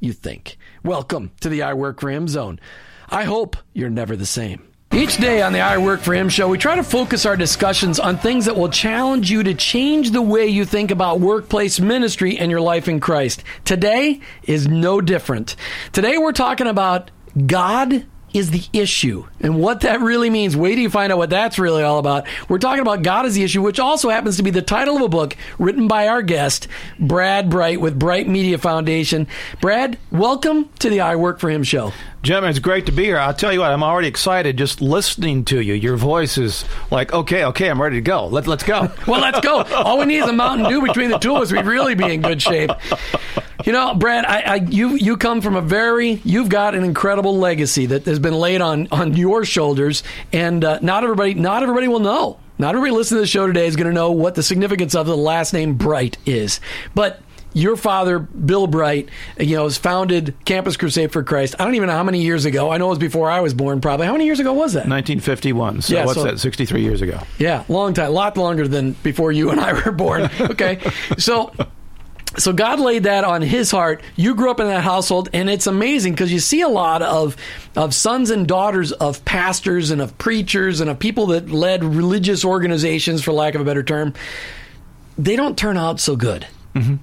you think. Welcome to the I Work For Him Zone. I hope you're never the same. Each day on the I Work For Him show, we try to focus our discussions on things that will challenge you to change the way you think about workplace ministry and your life in Christ. Today is no different. Today we're talking about God is the issue and what that really means. Wait till you find out what that's really all about. We're talking about God is the Issue, which also happens to be the title of a book written by our guest, Brad Bright with Bright Media Foundation. Brad, welcome to the I Work For Him show. Jim, it's great to be here. I'll tell you what, I'm already excited just listening to you. Your voice is like, okay, I'm ready to go. Let's go. Well, let's go. All we need is a Mountain Dew between the two of us. We'd really be in good shape. You know, Brad, you come from you've got an incredible legacy that has been laid on your shoulders, and not everybody will know. Not everybody listening to the show today is going to know what the significance of the last name Bright is, but your father, Bill Bright, has founded Campus Crusade for Christ. I don't even know how many years ago. I know it was before I was born, probably. How many years ago was that? 1951. So yeah, 63 years ago. Yeah, long time. A lot longer than before you and I were born. Okay. So God laid that on His heart. You grew up in that household, and it's amazing because you see a lot of sons and daughters of pastors and of preachers and of people that led religious organizations, for lack of a better term. They don't turn out so good. Mm-hmm.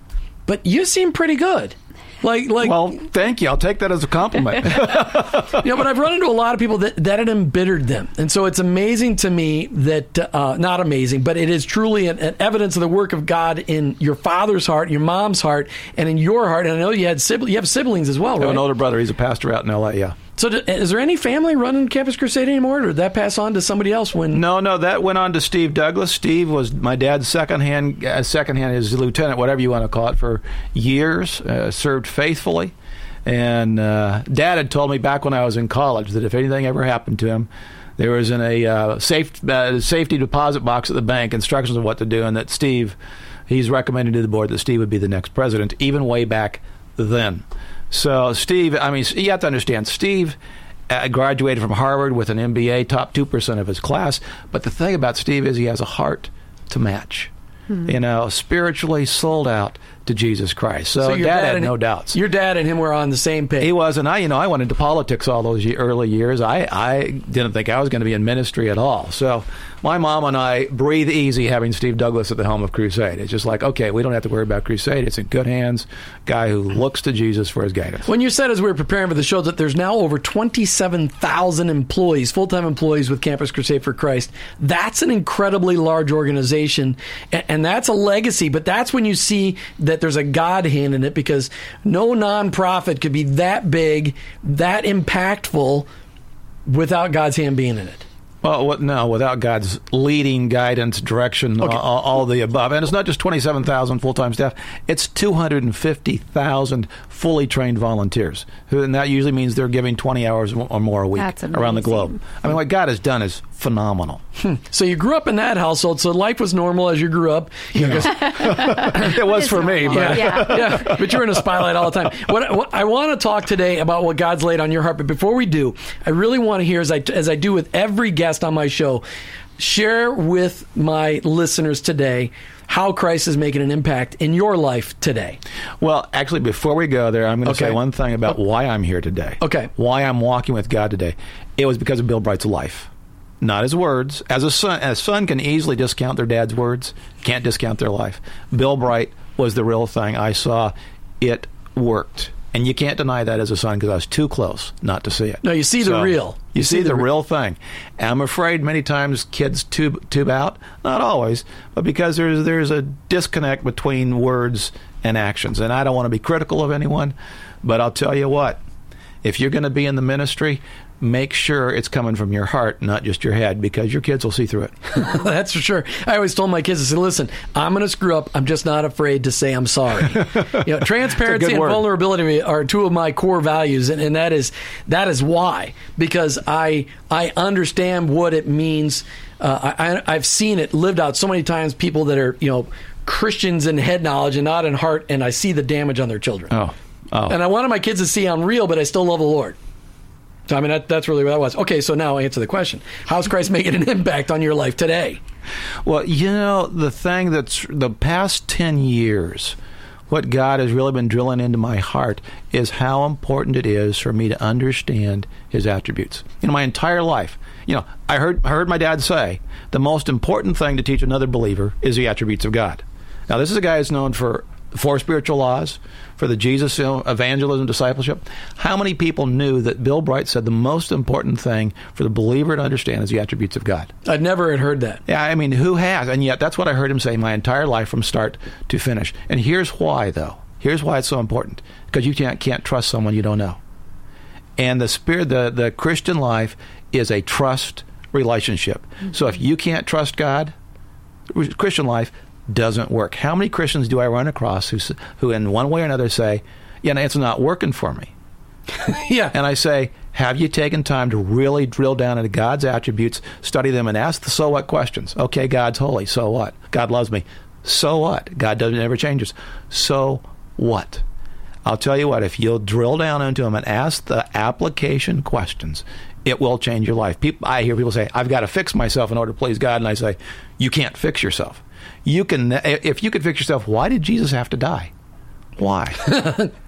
But you seem pretty good. Well, thank you. I'll take that as a compliment. But I've run into a lot of people that it embittered them. And so it's amazing to me that, not amazing, but it is truly an evidence of the work of God in your father's heart, your mom's heart, and in your heart. And I know you have siblings as well, right? I have an older brother. He's a pastor out in L.A., yeah. So is there any family running Campus Crusade anymore, or did that pass on to somebody else? No, that went on to Steve Douglass. Steve was my dad's second hand, his lieutenant, whatever you want to call it, for years, served faithfully. And Dad had told me back when I was in college that if anything ever happened to him, there was in a safety deposit box at the bank instructions on what to do, and that Steve, he's recommended to the board that Steve would be the next president, even way back then. So Steve, you have to understand, Steve graduated from Harvard with an MBA, top 2% of his class. But the thing about Steve is he has a heart to match. Mm-hmm. Spiritually sold out to Jesus Christ. So your dad had no doubts. Your dad and him were on the same page. He was, and I went into politics all those early years. I didn't think I was going to be in ministry at all. So my mom and I breathe easy having Steve Douglass at the helm of Crusade. It's just like, okay, we don't have to worry about Crusade. It's in good hands. Guy who looks to Jesus for his guidance. When you said as we were preparing for the show that there's now over 27,000 employees, full-time employees with Campus Crusade for Christ, that's an incredibly large organization, and that's a legacy, but that's when you see that there's a God hand in it, because no nonprofit could be that big, that impactful, without God's hand being in it. Well, no, without God's leading, guidance, direction, okay, all the above. And it's not just 27,000 full-time staff. It's 250,000 fully trained volunteers. And that usually means they're giving 20 hours or more a week around the globe. I mean, what God has done is phenomenal. So you grew up in that household, so life was normal as you grew up. It was for me. But, yeah, but you're in a spotlight all the time. What I want to talk today about what God's laid on your heart, but before we do, I really want to hear, as I do with every guest on my show, share with my listeners today how Christ is making an impact in your life today. Well, actually, before we go there, I'm going to say one thing about why I'm here today. Okay. Why I'm walking with God today. It was because of Bill Bright's life. Not his words. As a son can easily discount their dad's words, can't discount their life. Bill Bright was the real thing. I saw it worked. And you can't deny that as a son, because I was too close not to see it. No, you see the real. You see the real thing. And I'm afraid many times kids tube out, not always, but because there's a disconnect between words and actions. And I don't want to be critical of anyone, but I'll tell you what, if you're going to be in the ministry, make sure it's coming from your heart, not just your head, because your kids will see through it. That's for sure. I always told my kids, I said, listen, I'm going to screw up. I'm just not afraid to say I'm sorry. Transparency and vulnerability are two of my core values, and that is why. Because I understand what it means. I've seen it lived out so many times, people that are Christians in head knowledge and not in heart, and I see the damage on their children. Oh. And I wanted my kids to see I'm real, but I still love the Lord. So, I mean, that's really what that was. Okay, so now I answer the question. How's Christ making an impact on your life today? Well, the thing that's the past 10 years, what God has really been drilling into my heart is how important it is for me to understand his attributes. In my entire life, I heard my dad say, the most important thing to teach another believer is the attributes of God. Now, this is a guy who's known for four spiritual laws, for the Jesus evangelism, discipleship. How many people knew that Bill Bright said the most important thing for the believer to understand is the attributes of God? I'd never had heard that. Yeah, I mean, who has? And yet that's what I heard him say my entire life from start to finish. And here's why, though. Here's why it's so important. Because you can't trust someone you don't know. And the spirit, the Christian life is a trust relationship. Mm-hmm. So if you can't trust God, Christian life doesn't work. How many Christians do I run across who in one way or another say, it's not working for me? Yeah. And I say, have you taken time to really drill down into God's attributes, study them, and ask the so what questions? Okay, God's holy. So what? God loves me. So what? God doesn't ever change us. So what? I'll tell you what, if you'll drill down into them and ask the application questions, it will change your life. I hear people say, I've got to fix myself in order to please God. And I say, you can't fix yourself. If you could fix yourself, why did Jesus have to die? Why?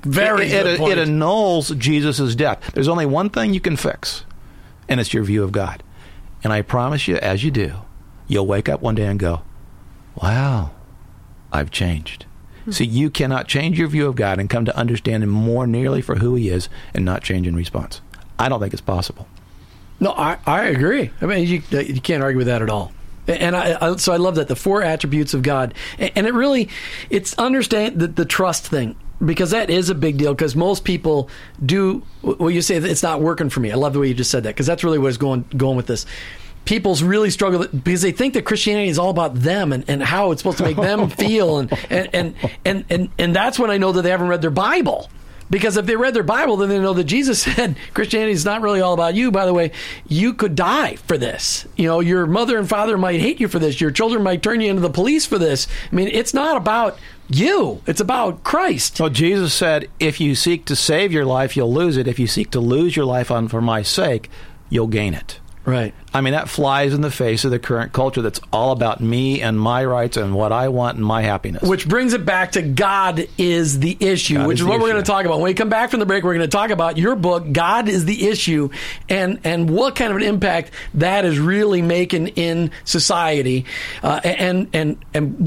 Very good point. It annuls Jesus' death. There's only one thing you can fix, and it's your view of God. And I promise you, as you do, you'll wake up one day and go, wow, I've changed. Mm-hmm. See, you cannot change your view of God and come to understand him more nearly for who he is and not change in response. I don't think it's possible. No, I agree. I mean, you can't argue with that at all. And so I love that, the four attributes of God. And it really, it's understand the trust thing, because that is a big deal, because most people do, well, you say, it's not working for me. I love the way you just said that, because that's really what's going with this. People's really struggle because they think that Christianity is all about them and how it's supposed to make them feel. And that's when I know that they haven't read their Bible. Because if they read their Bible, then they know that Jesus said, Christianity is not really all about you. By the way, you could die for this. Your mother and father might hate you for this. Your children might turn you into the police for this. I mean, it's not about you. It's about Christ. Well, Jesus said, if you seek to save your life, you'll lose it. If you seek to lose your life for my sake, you'll gain it. Right. I mean, that flies in the face of the current culture that's all about me and my rights and what I want and my happiness. Which brings it back to God is the issue, God which is what issue. We're going to talk about. When we come back from the break, we're going to talk about your book, God is the Issue, and what kind of an impact that is really making in society, and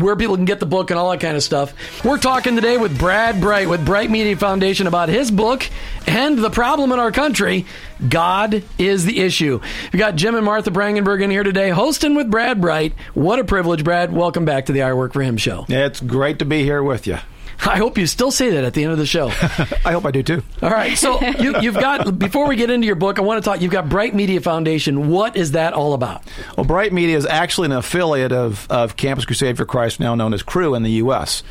where people can get the book and all that kind of stuff. We're talking today with Brad Bright with Bright Media Foundation about his book and the problem in our country, God is the Issue. We got Jim and Martha Brangenberg in here today, hosting with Brad Bright. What a privilege, Brad. Welcome back to the I Work For Him show. It's great to be here with you. I hope you still say that at the end of the show. I hope I do, too. All right. So you've got, before we get into your book, I want to talk, you've got Bright Media Foundation. What is that all about? Well, Bright Media is actually an affiliate of Campus Crusade for Christ, now known as Cru in the U.S.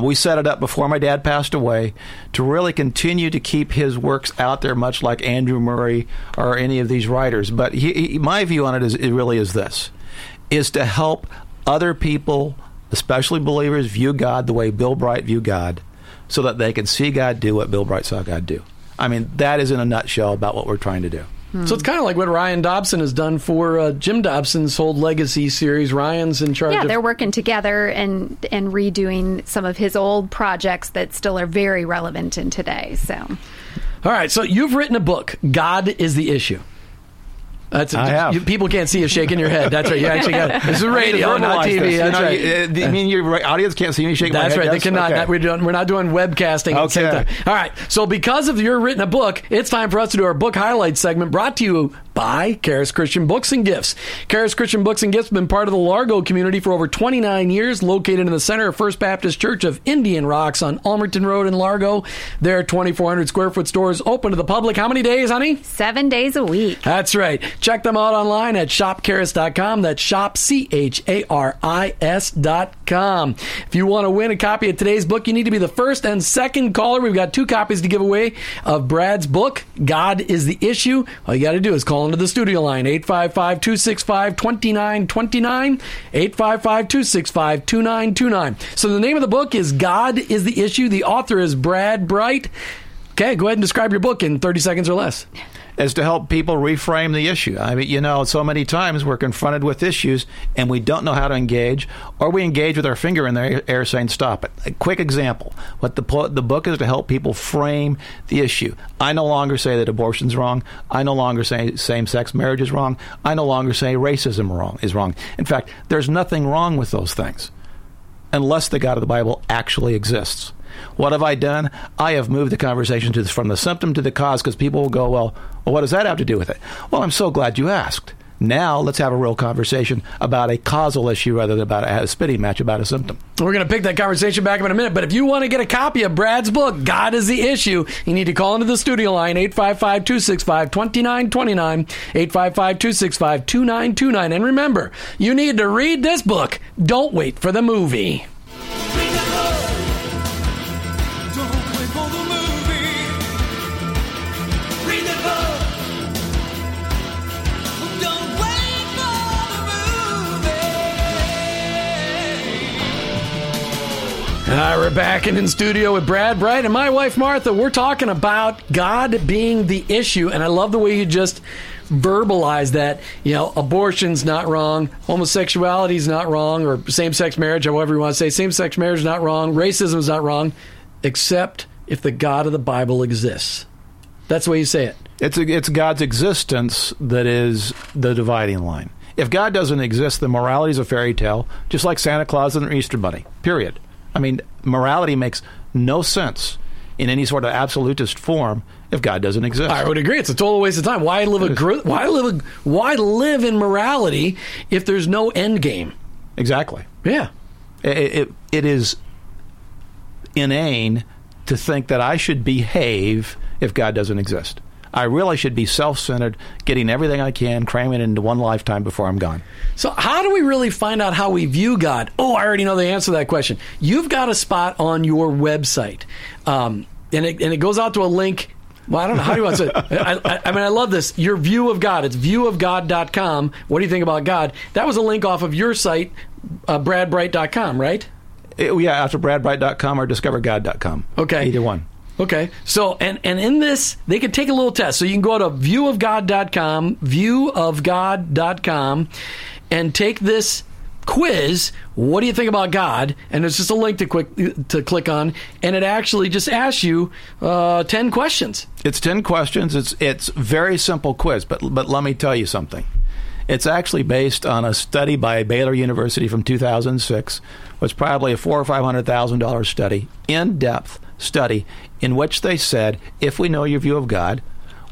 We set it up before my dad passed away to really continue to keep his works out there, much like Andrew Murray or any of these writers. But my view on it is to help other people, especially believers, view God the way Bill Bright viewed God, so that they can see God do what Bill Bright saw God do. I mean, that is in a nutshell about what we're trying to do. So it's kind of like what Ryan Dobson has done for Jim Dobson's whole legacy series. Ryan's in charge. Yeah, they're working together and redoing some of his old projects that still are very relevant in today. So, all right. So you've written a book, God is the Issue. I have. People can't see you shaking your head. That's right. You actually got it. This is radio, not TV. This. That's right. You mean your audience can't see me shaking my head? That's right. Yes? They cannot. Okay. We're not doing webcasting. Okay. At the same time. All right. So because of your written a book, it's time for us to do our book highlight segment brought to you by Karis Christian Books and Gifts. Karis Christian Books and Gifts have been part of the Largo community for over 29 years, located in the center of First Baptist Church of Indian Rocks on Almerton Road in Largo. Their 2,400 square foot store is open to the public. How many days, honey? 7 days a week. That's right. Check them out online at shopcharis.com. That's shop, charis.com. If you want to win a copy of today's book, you need to be the first and second caller. We've got 2 copies to give away of Brad's book, God is the Issue. All you got to do is call into the studio line, 855-265-2929, 855-265-2929. So the name of the book is God is the Issue. The author is Brad Bright. Okay, go ahead and describe your book in 30 seconds or less. Is to help people reframe the issue. I mean, so many times we're confronted with issues and we don't know how to engage, or we engage with our finger in the air saying, stop it. A quick example. What the book is to help people frame the issue. I no longer say that abortion's wrong. I no longer say same-sex marriage is wrong. I no longer say racism is wrong. In fact, there's nothing wrong with those things unless the God of the Bible actually exists. What have I done? I have moved the conversation from the symptom to the cause, because people will go, well, what does that have to do with it? Well, I'm so glad you asked. Now let's have a real conversation about a causal issue rather than about a spitting match about a symptom. We're going to pick that conversation back up in a minute, but if you want to get a copy of Brad's book, God is the Issue, you need to call into the studio line, 855-265-2929, 855-265-2929. And remember, you need to read this book. Don't wait for the movie. We're back in studio with Brad Bright and my wife, Martha. We're talking about God being the issue, and I love the way you just verbalize that. Abortion's not wrong, homosexuality's not wrong, or same-sex marriage, however you want to say. Same-sex marriage is not wrong, racism's not wrong, except if the God of the Bible exists. That's the way you say it. It's God's existence that is the dividing line. If God doesn't exist, then morality is a fairy tale, just like Santa Claus and the Easter Bunny, period. I mean, morality makes no sense in any sort of absolutist form if God doesn't exist. I would agree. It's a total waste of time. Why live in morality if there's no end game? Exactly. Yeah. It is inane to think that I should behave if God doesn't exist. I really should be self-centered, getting everything I can, cramming it into one lifetime before I'm gone. So how do we really find out how we view God? Oh, I already know the answer to that question. You've got a spot on your website, and it goes out to a link. Well, I don't know. How do you want to say it? I mean, I love this. Your view of God. It's viewofgod.com. What do you think about God? That was a link off of your site, bradbright.com, right? Yeah, after bradbright.com or discovergod.com. Okay. Either one. Okay. So, and in this, they can take a little test. So you can go to viewofgod.com, viewofgod.com, and take this quiz. What do you think about God? And it's just a link to click on, and it actually just asks you 10 questions. It's 10 questions. It's very simple quiz, but let me tell you something. It's actually based on a study by Baylor University from 2006. It was probably a $400,000 or $500,000 study, in-depth study, in which they said, if we know your view of God,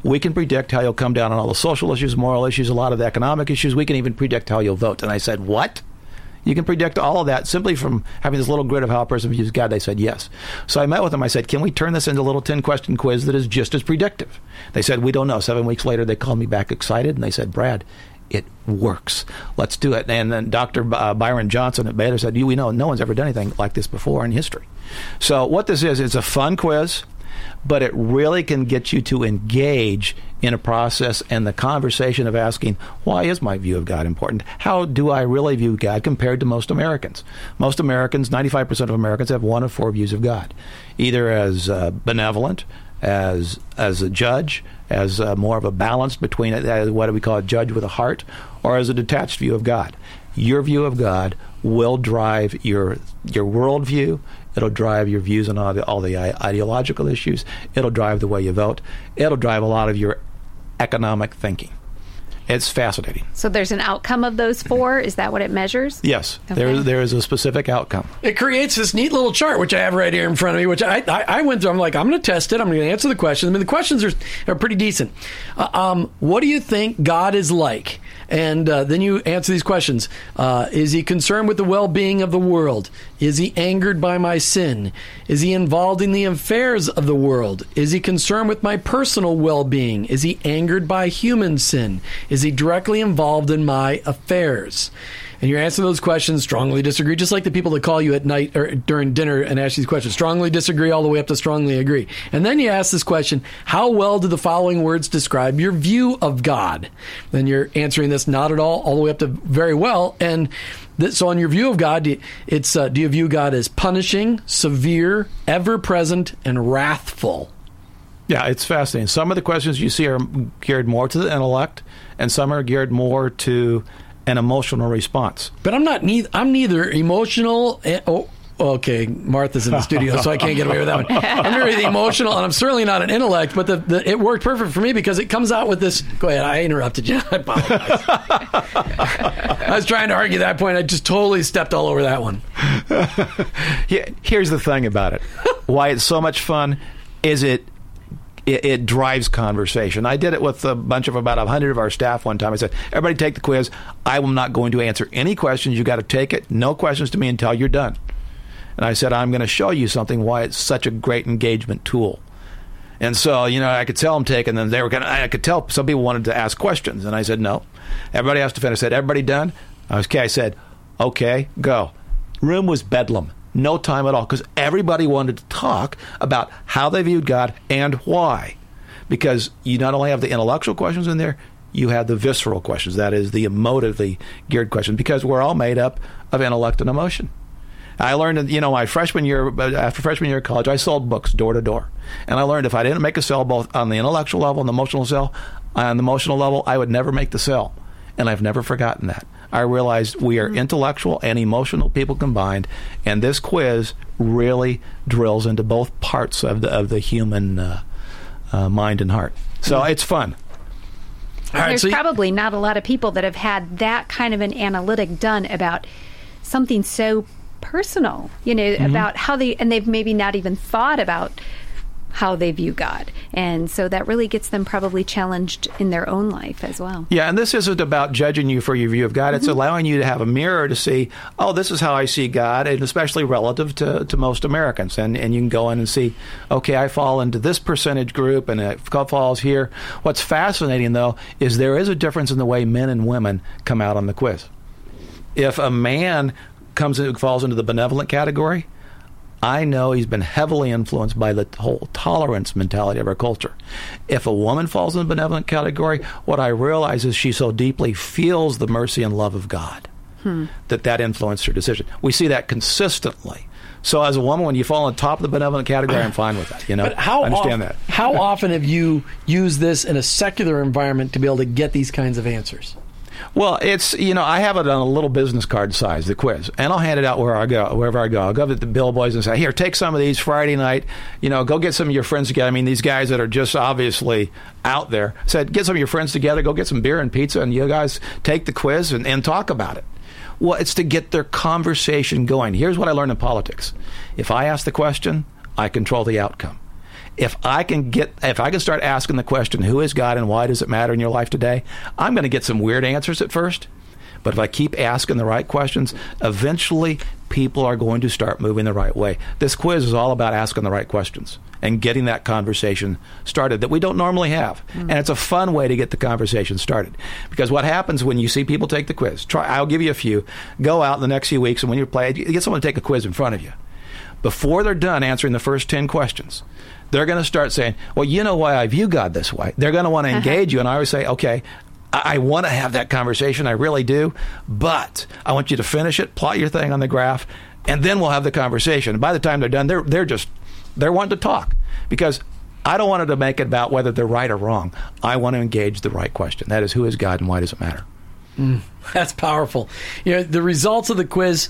we can predict how you'll come down on all the social issues, moral issues, a lot of the economic issues. We can even predict how you'll vote. And I said, what? You can predict all of that simply from having this little grid of how a person views God? They said, yes. So I met with them. I said, can we turn this into a little 10-question quiz that is just as predictive? They said, we don't know. 7 weeks later, they called me back excited, and they said, Brad, it works. Let's do it. And then Dr. Byron Johnson at Baylor said, we know no one's ever done anything like this before in history. So what this is, it's a fun quiz, but it really can get you to engage in a process and the conversation of asking, why is my view of God important? How do I really view God compared to most Americans? Most Americans, 95% of Americans, have one of four views of God, either as benevolent, as a judge, as more of a balance between it, as what do we call a judge with a heart, or as a detached view of God. Your view of God will drive your worldview. It'll drive your views on all the ideological issues. It'll drive the way you vote. It'll drive a lot of your economic thinking. It's fascinating. So there's an outcome of those four? Is that what it measures? Yes. Okay. There is a specific outcome. It creates this neat little chart, which I have right here in front of me, which I went through. I'm like, I'm going to test it. I'm going to answer the questions. I mean, the questions are pretty decent. What do you think God is like? And then you answer these questions. Is he concerned with the well-being of the world? Is he angered by my sin? Is he involved in the affairs of the world? Is he concerned with my personal well-being? Is he angered by human sin? Is he directly involved in my affairs? And you answer those questions, strongly disagree, just like the people that call you at night or during dinner and ask these questions, strongly disagree all the way up to strongly agree. And then you ask this question, how well do the following words describe your view of God? Then you're answering this not at all the way up to very well. And so on your view of God, it's do you view God as punishing, severe, ever-present, and wrathful? Yeah, it's fascinating. Some of the questions you see are geared more to the intellect, and some are geared more to an emotional response. But I'm not. I'm neither emotional. Okay, Martha's in the studio, so I can't get away with that one. I'm very emotional, and I'm certainly not an intellect. But it worked perfect for me because it comes out with this. Go ahead, I interrupted you. I apologize. I was trying to argue that point. I just totally stepped all over that one. Yeah, here's the thing about it. Why it's so much fun is it drives conversation. I did it with a bunch of about 100 of our staff one time. I said, everybody take the quiz. I am not going to answer any questions. You got to take it. No questions to me until you're done. And I said, I'm going to show you something why it's such a great engagement tool. And so, I could tell them take, and then they were I could tell some people wanted to ask questions. And I said, no. Everybody has to finish. I said, everybody done? I said, okay, go. Room was bedlam. No time at all, because everybody wanted to talk about how they viewed God and why. Because you not only have the intellectual questions in there, you have the visceral questions, that is, the emotively geared questions, because we're all made up of intellect and emotion. I learned, my freshman year, after freshman year of college, I sold books door to door. And I learned if I didn't make a sale both on the intellectual level and the emotional sale, on the emotional level, I would never make the sale. And I've never forgotten that. I realized we are intellectual and emotional people combined, and this quiz really drills into both parts of the human mind and heart. So it's fun. All right, there's probably not a lot of people that have had that kind of an analytic done about something so personal, about how they've maybe not even thought about how they view God. And so that really gets them probably challenged in their own life as well. Yeah, and this isn't about judging you for your view of God. It's allowing you to have a mirror to see, this is how I see God, and especially relative to most Americans. And you can go in and see, okay, I fall into this percentage group, and it falls here. What's fascinating, though, is there is a difference in the way men and women come out on the quiz. If a man falls into the benevolent category, I know he's been heavily influenced by the whole tolerance mentality of our culture. If a woman falls in the benevolent category, what I realize is she so deeply feels the mercy and love of God that influenced her decision. We see that consistently. So as a woman, when you fall on top of the benevolent category, I'm fine with that. You know, but how I understand that. How often have you used this in a secular environment to be able to get these kinds of answers? Well, it's, you know, I have it on a little business card size, the quiz, and I'll hand it out wherever I go. I'll go to the billboys and say, here, take some of these Friday night, you know, go get some of your friends together. I mean, these guys that are just obviously out there said, get some of your friends together, go get some beer and pizza, and you guys take the quiz and talk about it. Well, it's to get their conversation going. Here's what I learned in politics. If I ask the question, I control the outcome. If I can start asking the question, who is God and why does it matter in your life today, I'm going to get some weird answers at first. But if I keep asking the right questions, eventually people are going to start moving the right way. This quiz is all about asking the right questions and getting that conversation started that we don't normally have. Mm. And it's a fun way to get the conversation started. Because what happens when you see people take the quiz, I'll give you a few, go out in the next few weeks, and when you play, get someone to take a quiz in front of you. Before they're done answering the first 10 questions, they're going to start saying, well, you know why I view God this way. They're going to want to engage you. And I always say, okay, I want to have that conversation. I really do. But I want you to finish it, plot your thing on the graph, and then we'll have the conversation. By the time they're done, they're wanting to talk, because I don't want to make it about whether they're right or wrong. I want to engage the right question. That is, who is God and why does it matter? Mm, that's powerful. You know, the results of the quiz,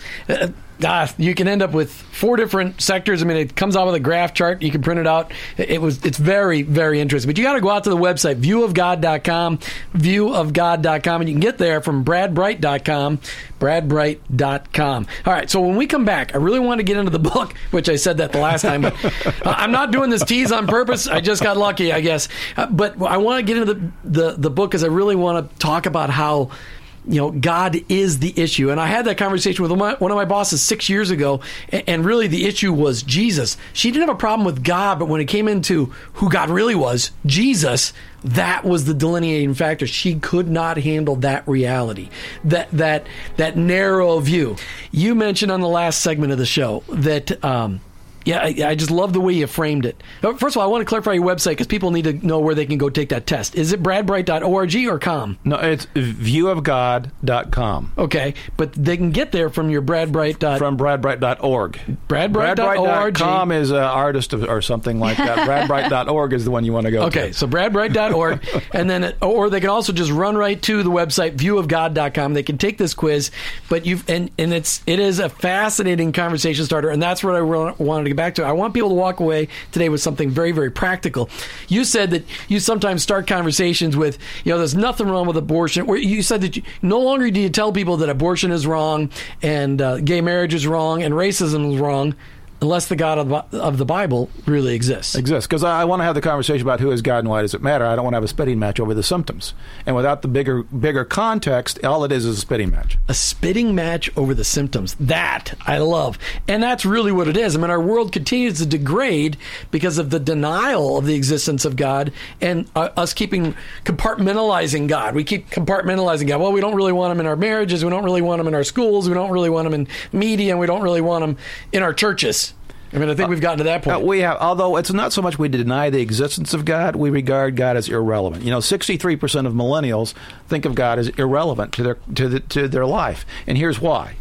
you can end up with 4 different sectors. I mean, it comes out with a graph chart. You can print it out. It's very, very interesting. But you got to go out to the website, viewofgod.com, viewofgod.com, and you can get there from bradbright.com, bradbright.com. All right, so when we come back, I really want to get into the book, which I said that the last time, but I'm not doing this tease on purpose. I just got lucky, I guess. But I want to get into the book, because I really want to talk about how, you know, God is the issue. And I had that conversation with one of my bosses 6 years ago, and really the issue was Jesus. She didn't have a problem with God, but when it came into who God really was, Jesus, that was the delineating factor. She could not handle that reality, that narrow view. You mentioned on the last segment of the show that... I just love the way you framed it. First of all, I want to clarify your website, because people need to know where they can go take that test. Is it bradbright.org or .com? No, it's viewofgod.com. Okay, but they can get there from your bradbright. From bradbright.org. Bradbright.com is artist or something like that. Bradbright.org is the one you want to go to. Okay, so bradbright.org. And then, or they can also just run right to the website, viewofgod.com. They can take this quiz, but it is a fascinating conversation starter, and that's what I wanted to get back to. I want people to walk away today with something very, very practical. You said that you sometimes start conversations with, you know, there's nothing wrong with abortion. You said that no longer do you tell people that abortion is wrong and gay marriage is wrong and racism is wrong, unless the God of the Bible really exists. Because I want to have the conversation about who is God and why does it matter. I don't want to have a spitting match over the symptoms. And without the bigger context, all it is a spitting match. A spitting match over the symptoms. That I love. And that's really what it is. I mean, our world continues to degrade because of the denial of the existence of God and us compartmentalizing God. We keep compartmentalizing God. Well, we don't really want him in our marriages. We don't really want him in our schools. We don't really want him in media. And we don't really want him in our churches. I mean, I think we've gotten to that point. We have, although it's not so much we deny the existence of God, we regard God as irrelevant. You know, 63% of millennials think of God as irrelevant to their life, and here's why.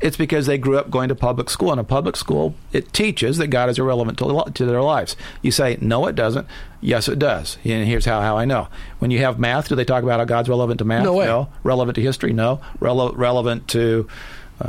It's because they grew up going to public school, and a public school, it teaches that God is irrelevant to their lives. You say, no, it doesn't. Yes, it does. And here's how I know. When you have math, do they talk about how God's relevant to math? No way. No. Relevant to history? No. Relevant to...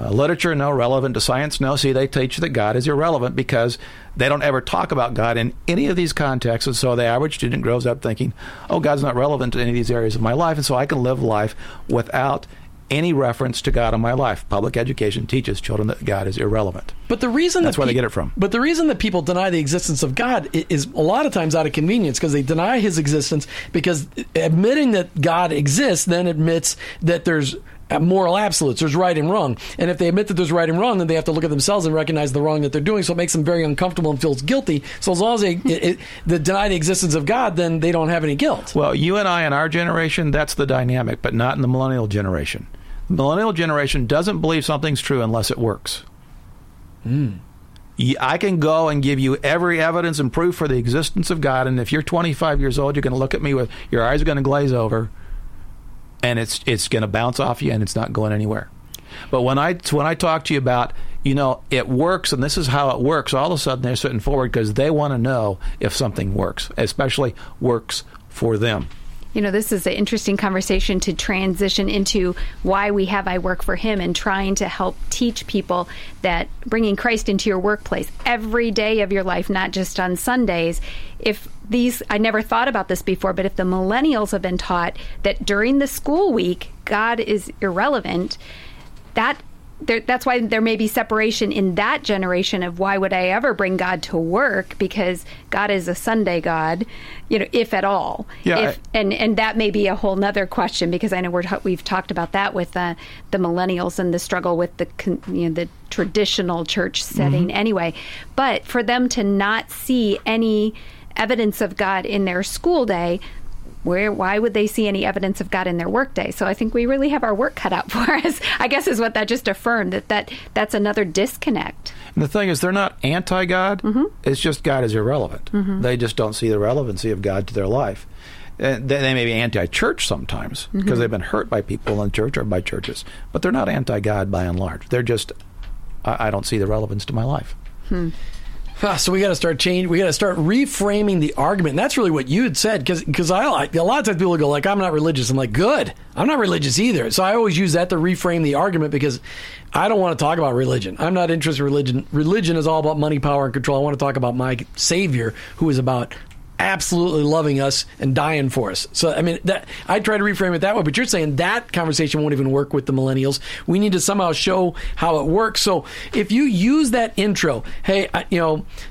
literature, no. Relevant to science, no. See, they teach that God is irrelevant because they don't ever talk about God in any of these contexts. And so the average student grows up thinking, oh, God's not relevant to any of these areas of my life, and so I can live life without any reference to God in my life. Public education teaches children that God is irrelevant. But the reason that's where they get it from. But the reason that people deny the existence of God is a lot of times out of convenience, because they deny his existence, because admitting that God exists then admits that there's moral absolutes. There's right and wrong. And if they admit that there's right and wrong, then they have to look at themselves and recognize the wrong that they're doing. So it makes them very uncomfortable and feels guilty. So as long as they deny the existence of God, then they don't have any guilt. Well, you and I in our generation, that's the dynamic, but not in the millennial generation. The millennial generation doesn't believe something's true unless it works. Mm. I can go and give you every evidence and proof for the existence of God. And if you're 25 years old, you're going to look at me with your eyes are going to glaze over. And it's going to bounce off you, and it's not going anywhere. But when I talk to you about you know, it works, and this is how it works, all of a sudden they're sitting forward because they want to know if something works, especially works for them. You know, this is an interesting conversation to transition into why we have I Work For Him and trying to help teach people that bringing Christ into your workplace every day of your life, not just on Sundays. If these, I never thought about this before, but if the millennials have been taught that during the school week, God is irrelevant, that's why there may be separation in that generation of why would I ever bring God to work, because God is a Sunday God, you know, if at all. Yeah, and that may be a whole nother question, because I know we've talked about that with the millennials and the struggle with the traditional church setting anyway. But for them to not see any evidence of God in their school day, why would they see any evidence of God in their workday? So I think we really have our work cut out for us, I guess, is what that just affirmed, that's another disconnect. And the thing is, they're not anti-God. It's just God is irrelevant. They just don't see the relevancy of God to their life. They may be anti-church sometimes because they've been hurt by people in church or by churches, but they're not anti-God by and large. They're just, I don't see the relevance to my life. So we got to start changing. We got to start reframing the argument. And that's really what you had said, because a lot of times people go like, "I'm not religious." I'm like, "Good, I'm not religious either." So I always use that to reframe the argument, because I don't want to talk about religion. I'm not interested in religion. Religion is all about money, power, and control. I want to talk about my Savior, who is about absolutely loving us and dying for us. So I mean, I try to reframe it that way. But you're saying that conversation won't even work with the millennials. We need to somehow show how it works. So if you use that intro, hey,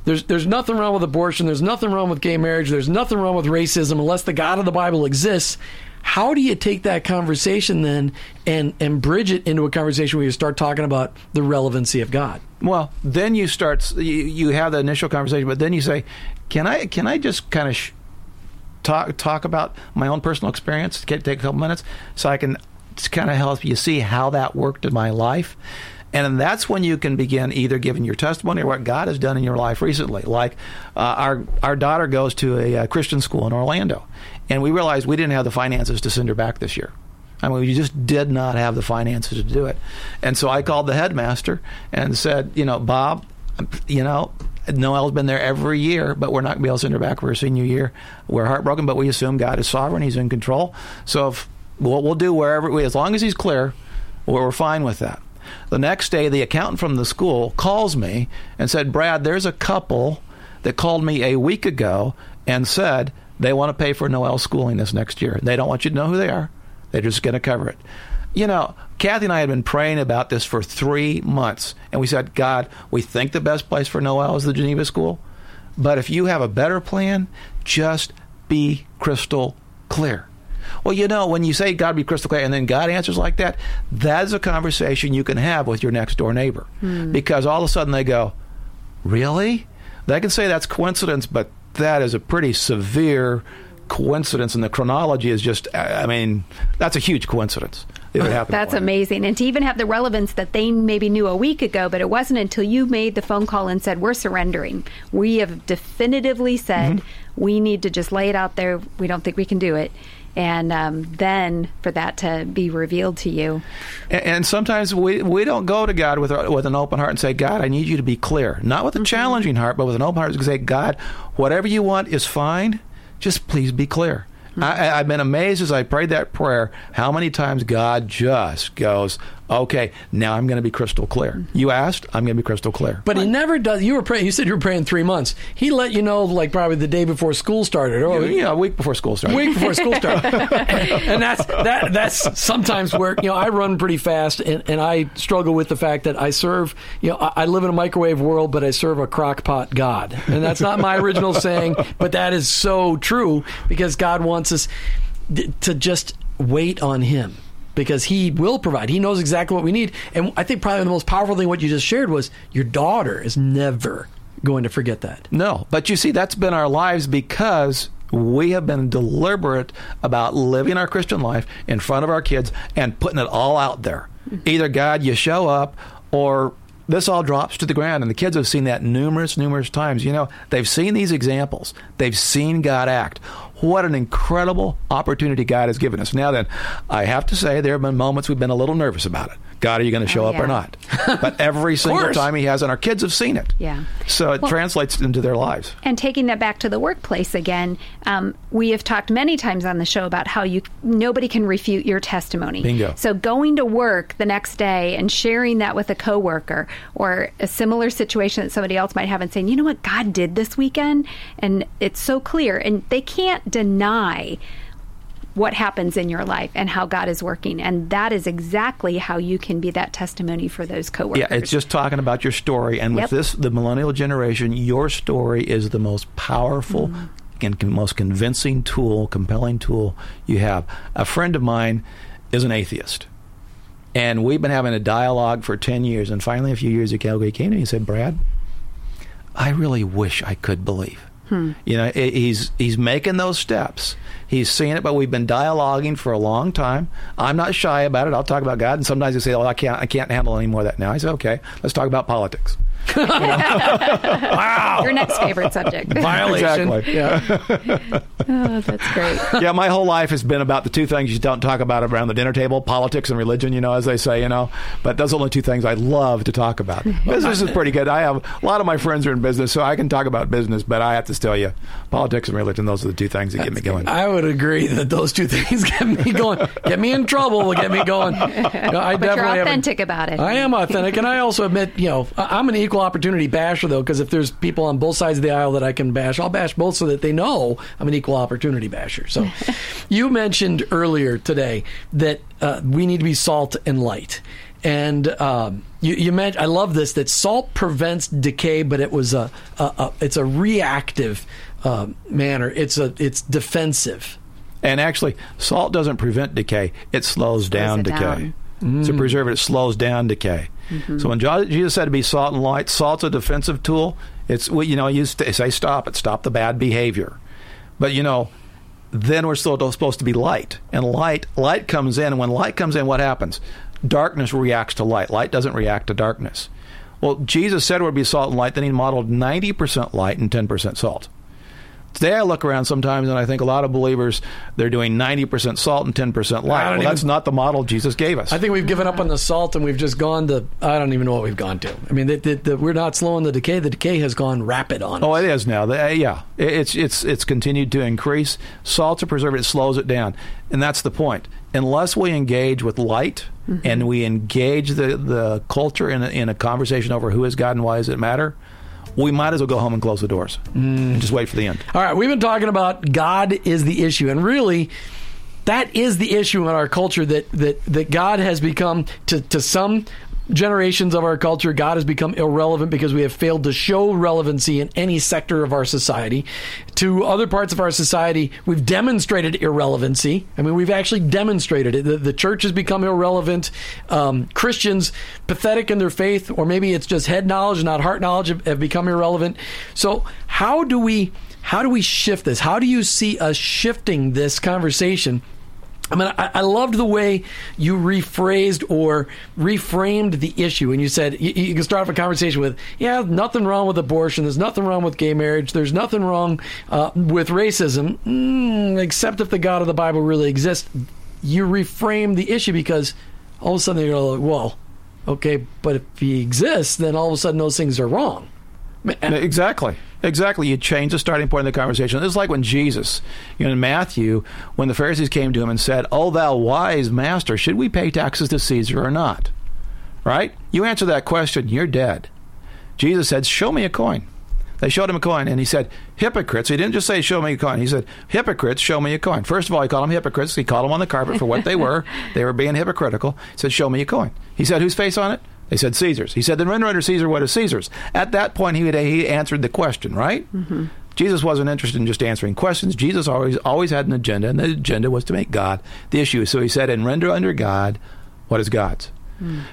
there's nothing wrong with abortion, there's nothing wrong with gay marriage, there's nothing wrong with racism unless the God of the Bible exists. How do you take that conversation then and bridge it into a conversation where you start talking about the relevancy of God? Well, then you start, you have the initial conversation, but then you say, can I just kind of talk about my own personal experience? Take a couple minutes so I can kind of help you see how that worked in my life. And that's when you can begin either giving your testimony or what God has done in your life recently. Like our daughter goes to a Christian school in Orlando, and we realized we didn't have the finances to send her back this year. I mean, we just did not have the finances to do it. And so I called the headmaster and said, Bob, Noelle's been there every year, but we're not going to be able to send her back for her senior year. We're heartbroken, but we assume God is sovereign. He's in control. So what we'll do as long as he's clear, we're fine with that. The next day, the accountant from the school calls me and said, Brad, there's a couple that called me a week ago and said they want to pay for Noelle's schooling this next year. They don't want you to know who they are. They're just going to cover it. Kathy and I had been praying about this for 3 months, and we said, God, we think the best place for Noelle is the Geneva School, but if you have a better plan, just be crystal clear. Well, when you say God be crystal clear and then God answers like that, that is a conversation you can have with your next door neighbor. Because all of a sudden they go, really? They can say that's coincidence, but that is a pretty severe coincidence, and the chronology is just, that's a huge coincidence. It would happen. That's amazing. And to even have the relevance that they maybe knew a week ago, but it wasn't until you made the phone call and said, we're surrendering. We have definitively said we need to just lay it out there. We don't think we can do it. And then for that to be revealed to you. And sometimes we don't go to God with an open heart and say, God, I need you to be clear. Not with a challenging heart, but with an open heart and say, God, whatever you want is fine. Just please be clear. I've been amazed as I prayed that prayer how many times God just goes, okay, now I'm going to be crystal clear. You asked, I'm going to be crystal clear. But he never does. You said you were praying 3 months. He let you know, like, probably the day before school started. Or a week before school started. And that's sometimes where, I run pretty fast, and I struggle with the fact that I serve, I live in a microwave world, but I serve a crockpot God. And that's not my original saying, but that is so true, because God wants us to just wait on him. Because he will provide. He knows exactly what we need. And I think probably the most powerful thing what you just shared was your daughter is never going to forget that. No. But you see, that's been our lives because we have been deliberate about living our Christian life in front of our kids and putting it all out there. Either, God, you show up, or this all drops to the ground. And the kids have seen that numerous times. They've seen these examples. They've seen God act. What an incredible opportunity God has given us. Now then, I have to say there have been moments we've been a little nervous about it. God, are you going to show up or not? But every single time he has, and our kids have seen it. Yeah. So it translates into their lives. And taking that back to the workplace again, we have talked many times on the show about how nobody can refute your testimony. Bingo. So going to work the next day and sharing that with a coworker or a similar situation that somebody else might have and saying, you know what God did this weekend? And it's so clear. And they can't deny what happens in your life and how God is working. And that is exactly how you can be that testimony for those coworkers. Yeah, it's just talking about your story. And with this, the millennial generation, your story is the most powerful and most convincing tool, compelling tool you have. A friend of mine is an atheist. And we've been having a dialogue for 10 years. And finally, a few years ago, he came to me and said, Brad, I really wish I could believe. You know, he's making those steps. He's seeing it, but we've been dialoguing for a long time. I'm not shy about it. I'll talk about God, and sometimes you say, "Oh, I can't handle any more of that now." I say, "Okay, let's talk about politics." You know? Wow, your next favorite subject. Violation. Exactly. Yeah. Oh, that's great. Yeah, my whole life has been about the two things you don't talk about around the dinner table: politics and religion. You know, as they say, you know. But those are the only two things I love to talk about. Business is pretty good. I have a lot of my friends are in business, so I can talk about business. But I have to tell you, politics and religion; those are the two things that get me going. I would agree that those two things get me going. Get me in trouble will get me going. But you're authentic about it. I am authentic, and I also admit, you know, I'm an equal opportunity basher, though, because if there's people on both sides of the aisle that I can bash, I'll bash both so that they know I'm an equal opportunity basher. So you mentioned earlier today that we need to be salt and light. And you mentioned, I love this, that salt prevents decay, but it was it's a reactive manner. It's defensive. And actually, salt doesn't prevent decay. It slows down decay. It's a preservative. It slows down decay. Mm-hmm. So when Jesus said to be salt and light, salt's a defensive tool. It's, you know, you say stop it. Stop the bad behavior. But, you know, then we're still supposed to be light. And light comes in. And when light comes in, what happens? Darkness reacts to light. Light doesn't react to darkness. Well, Jesus said it would be salt and light. Then he modeled 90% light and 10% salt. Today I look around sometimes and I think a lot of believers, they're doing 90% salt and 10% light. Well, that's not the model Jesus gave us. I think we've given up on the salt and we've just gone to, I don't even know what we've gone to. I mean, we're not slowing the decay. The decay has gone rapid on us. Oh, it is now. It's continued to increase. Salt's a preservative. It slows it down. And that's the point. Unless we engage with light and we engage the culture in a conversation over who is God and why does it matter, we might as well go home and close the doors and just wait for the end. All right, we've been talking about God is the issue, and really, that is the issue in our culture, that God has become, to some generations of our culture, God has become irrelevant because we have failed to show relevancy in any sector of our society. To other parts of our society, we've demonstrated irrelevancy. I mean, we've actually demonstrated it. The church has become irrelevant. Christians, pathetic in their faith, or maybe it's just head knowledge, not heart knowledge, have become irrelevant. So how do we shift this? How do you see us shifting this conversation? I mean, I loved the way you rephrased or reframed the issue. And you said, you can start off a conversation with, yeah, nothing wrong with abortion. There's nothing wrong with gay marriage. There's nothing wrong with racism, except if the God of the Bible really exists. You reframed the issue because all of a sudden you're like, well, okay, but if he exists, then all of a sudden those things are wrong. Exactly. You change the starting point of the conversation. It's like when Jesus, you know, in Matthew, when the Pharisees came to him and said, "Oh, thou wise master, should we pay taxes to Caesar or not?" Right? You answer that question, you're dead. Jesus said, "Show me a coin." They showed him a coin, and he said, "Hypocrites." He didn't just say, "Show me a coin." He said, "Hypocrites, show me a coin." First of all, he called them hypocrites. He called them on the carpet for what they were. They were being hypocritical. He said, "Show me a coin." He said, "Whose face on it?" They said Caesar's. He said, "Then render unto Caesar what is Caesar's." At that point, he answered the question, right? Mm-hmm. Jesus wasn't interested in just answering questions. Jesus always had an agenda, and the agenda was to make God the issue. So he said, "And render unto God what is God's."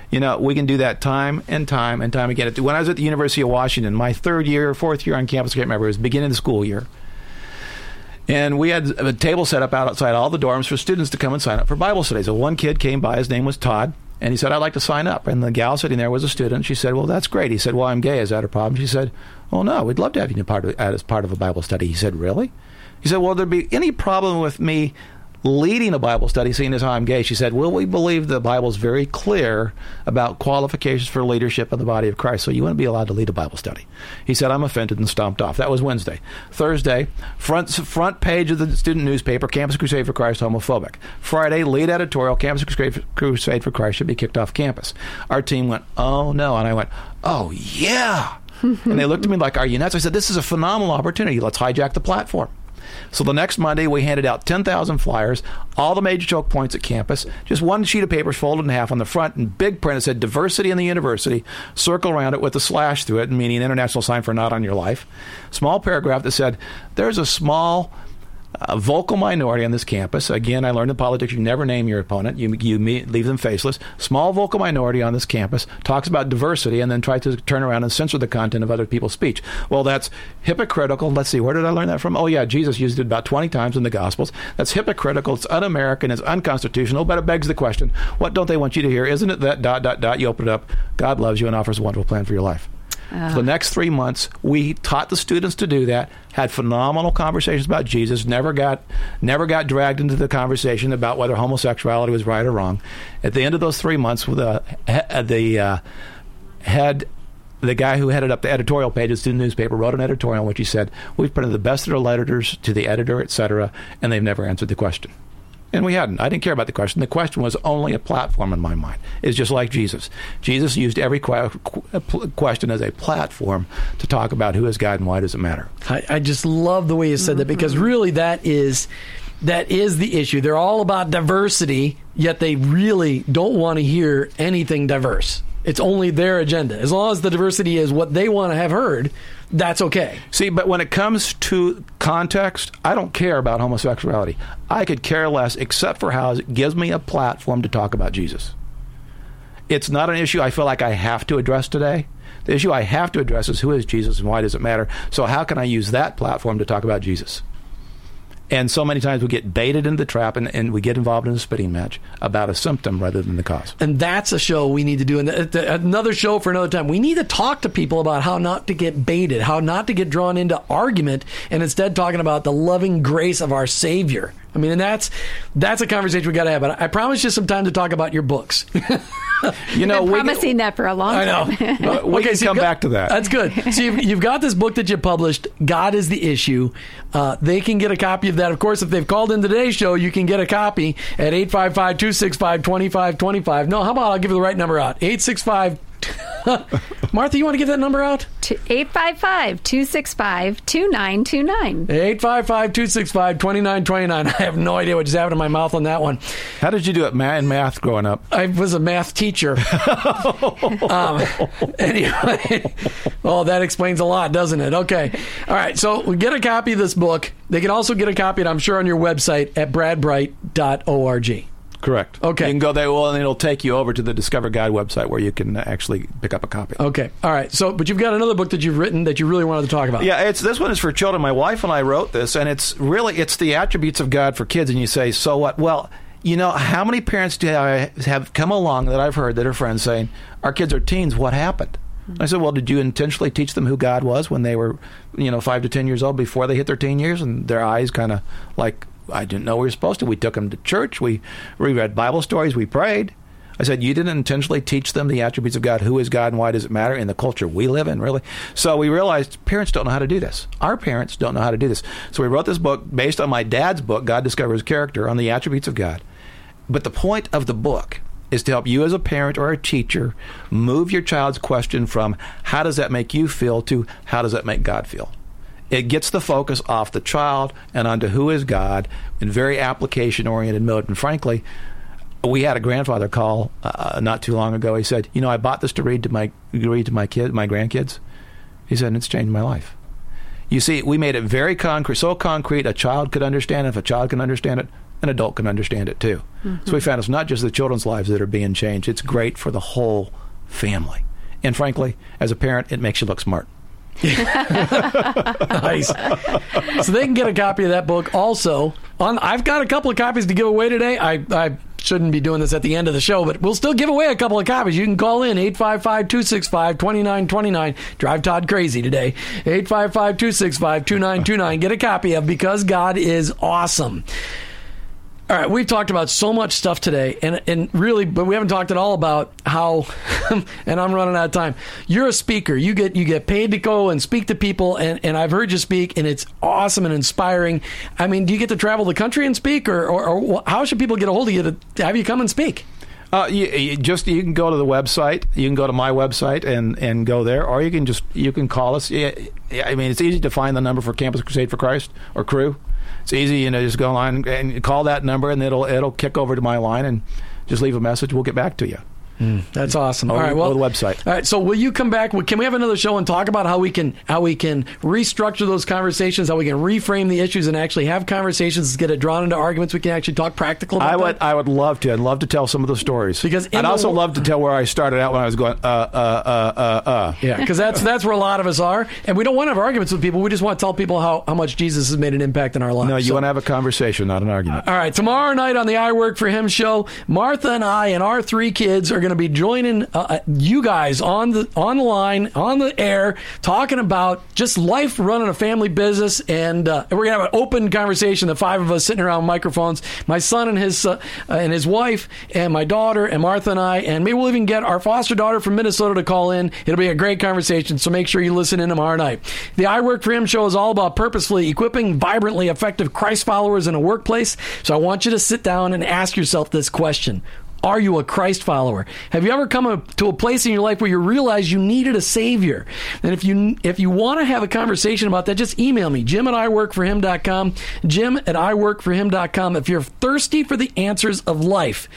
You know, we can do that time and time and time again. When I was at the University of Washington, my fourth year on campus, I can't remember, it was the beginning of the school year. And we had a table set up outside all the dorms for students to come and sign up for Bible studies. So one kid came by, his name was Todd. And he said, "I'd like to sign up." And the gal sitting there was a student. She said, "Well, that's great." He said, "Well, I'm gay. Is that a problem?" She said, Oh, no, we'd love to have you as part of a Bible study. He said, really? He said, will there be any problem with me leading a Bible study, seeing as how I'm gay? She said, well, we believe the Bible's very clear about qualifications for leadership in the body of Christ, so you wouldn't be allowed to lead a Bible study. He said, I'm offended and stomped off. That was Wednesday. Thursday, front page of the student newspaper, Campus Crusade for Christ, homophobic. Friday, lead editorial, Campus Crusade for Christ should be kicked off campus. Our team went, oh, no, and I went, oh, yeah. And they looked at me like, are you nuts? I said, this is a phenomenal opportunity. Let's hijack the platform. So the next Monday, we handed out 10,000 flyers, all the major choke points at campus, just one sheet of paper folded in half on the front, and big print that said diversity in the university, circle around it with a slash through it, meaning international sign for not on your life. Small paragraph that said, there's a small vocal minority on this campus. Again, I learned in politics, you never name your opponent. You leave them faceless. Small vocal minority on this campus talks about diversity and then tries to turn around and censor the content of other people's speech. Well, that's hypocritical. Let's see, where did I learn that from? Oh, yeah, Jesus used it about 20 times in the Gospels. That's hypocritical. It's un-American. It's unconstitutional. But it begs the question, what don't they want you to hear? Isn't it that ... You open it up. God loves you and offers a wonderful plan for your life. For the next 3 months, we taught the students to do that, had phenomenal conversations about Jesus, never got dragged into the conversation about whether homosexuality was right or wrong. At the end of those 3 months, the guy who headed up the editorial page of the student newspaper wrote an editorial in which he said, we've printed the best of their letters to the editor, etc., and they've never answered the question. And we hadn't. I didn't care about the question. The question was only a platform in my mind. It's just like Jesus. Jesus used every question as a platform to talk about who is God and why does it matter. I just love the way you said that, because really that is the issue. They're all about diversity, yet they really don't want to hear anything diverse. It's only their agenda. As long as the diversity is what they want to have heard, that's okay. See, but when it comes to context, I don't care about homosexuality. I could care less, except for how it gives me a platform to talk about Jesus. It's not an issue I feel like I have to address today. The issue I have to address is who is Jesus and why does it matter? So how can I use that platform to talk about Jesus? And so many times we get baited into the trap and we get involved in a spitting match about a symptom rather than the cause. And that's a show we need to do. And another show for another time. We need to talk to people about how not to get baited, how not to get drawn into argument, and instead talking about the loving grace of our Savior. I mean, and that's a conversation we got to have. But I promise you some time to talk about your books. You know, we're promising that for a long time. I know. Back to that. That's good. So you've got this book that you published, God is the Issue. They can get a copy of that. Of course, if they've called in today's show, you can get a copy at 855-265-2525. No, how about I'll give you the right number out? 865 Martha, you want to give that number out? 855-265-2929. 855-265-2929. I have no idea what just happened in my mouth on that one. How did you do it in math growing up? I was a math teacher. Anyway, oh, that explains a lot, doesn't it? Okay. All right, so we get a copy of this book. They can also get a copy, and I'm sure, on your website at bradbright.org. Correct. Okay. You can go there, and it'll take you over to the Discover God website where you can actually pick up a copy. Okay. All right. So, but you've got another book that you've written that you really wanted to talk about. Yeah, this one is for children. My wife and I wrote this, and it's the attributes of God for kids. And you say, so what? Well, you know, how many parents do I have come along that I've heard that are friends saying, our kids are teens, what happened? I said, well, did you intentionally teach them who God was when they were, 5 to 10 years old before they hit their teen years? And their eyes kind of like, I didn't know we were supposed to. We took them to church. We reread Bible stories. We prayed. I said, you didn't intentionally teach them the attributes of God. Who is God and why does it matter in the culture we live in, really? So we realized parents don't know how to do this. Our parents don't know how to do this. So we wrote this book based on my dad's book, God Discovers Character, on the attributes of God. But the point of the book is to help you as a parent or a teacher move your child's question from how does that make you feel to how does that make God feel? It gets the focus off the child and onto who is God in very application-oriented mode. And frankly, we had a grandfather call not too long ago. He said, I bought this to read to my grandkids. He said, and it's changed my life. You see, we made it very concrete, so concrete a child could understand it. If a child can understand it, an adult can understand it too. Mm-hmm. So we found it's not just the children's lives that are being changed. It's great for the whole family. And frankly, as a parent, it makes you look smart. Nice. So they can get a copy of that book also. I've got a couple of copies to give away today. I shouldn't be doing this at the end of the show, but we'll still give away a couple of copies. You can call in 855-265-2929. Drive Todd crazy today. 855-265-2929. Get a copy of Because God is Awesome. All right, we've talked about so much stuff today, and really, but we haven't talked at all about how, and I'm running out of time, you're a speaker. You get paid to go and speak to people, and I've heard you speak, and it's awesome and inspiring. I mean, do you get to travel the country and speak, or how should people get a hold of you to have you come and speak? You can go to the website. You can go to my website and go there, or you can call us. Yeah, I mean, it's easy to find the number for Campus Crusade for Christ or Cru. It's easy, just go online and call that number, and it'll kick over to my line, and just leave a message. We'll get back to you. That's awesome. All right, well, go to the website. All right, so will you come back? Can we have another show and talk about how we can restructure those conversations, how we can reframe the issues and actually have conversations, get it drawn into arguments? We can actually talk practical about that. I would love to. I'd love to tell some of the stories. Because I'd also love to tell where I started out when I was going, Yeah, because that's where a lot of us are. And we don't want to have arguments with people. We just want to tell people how much Jesus has made an impact in our lives. No, you want to have a conversation, not an argument. All right, tomorrow night on the I Work For Him show, Martha and I and our three kids are going to be joining you guys on the air, talking about just life running a family business, and we're going to have an open conversation, the five of us sitting around microphones, my son and his wife, and my daughter, and Martha and I, and maybe we'll even get our foster daughter from Minnesota to call in. It'll be a great conversation, so make sure you listen in tomorrow night. The I Work For Him show is all about purposefully equipping vibrantly effective Christ followers in a workplace, so I want you to sit down and ask yourself this question. Are you a Christ follower? Have you ever come to a place in your life where you realize you needed a Savior? And if you want to have a conversation about that, just email me, jim@iworkforhim.com, jim@iworkforhim.com. If you're thirsty for the answers of life,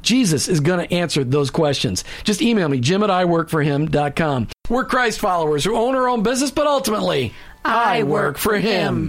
Jesus is going to answer those questions. Just email me, jim@iworkforhim.com. We're Christ followers who own our own business, but ultimately, I work for Him.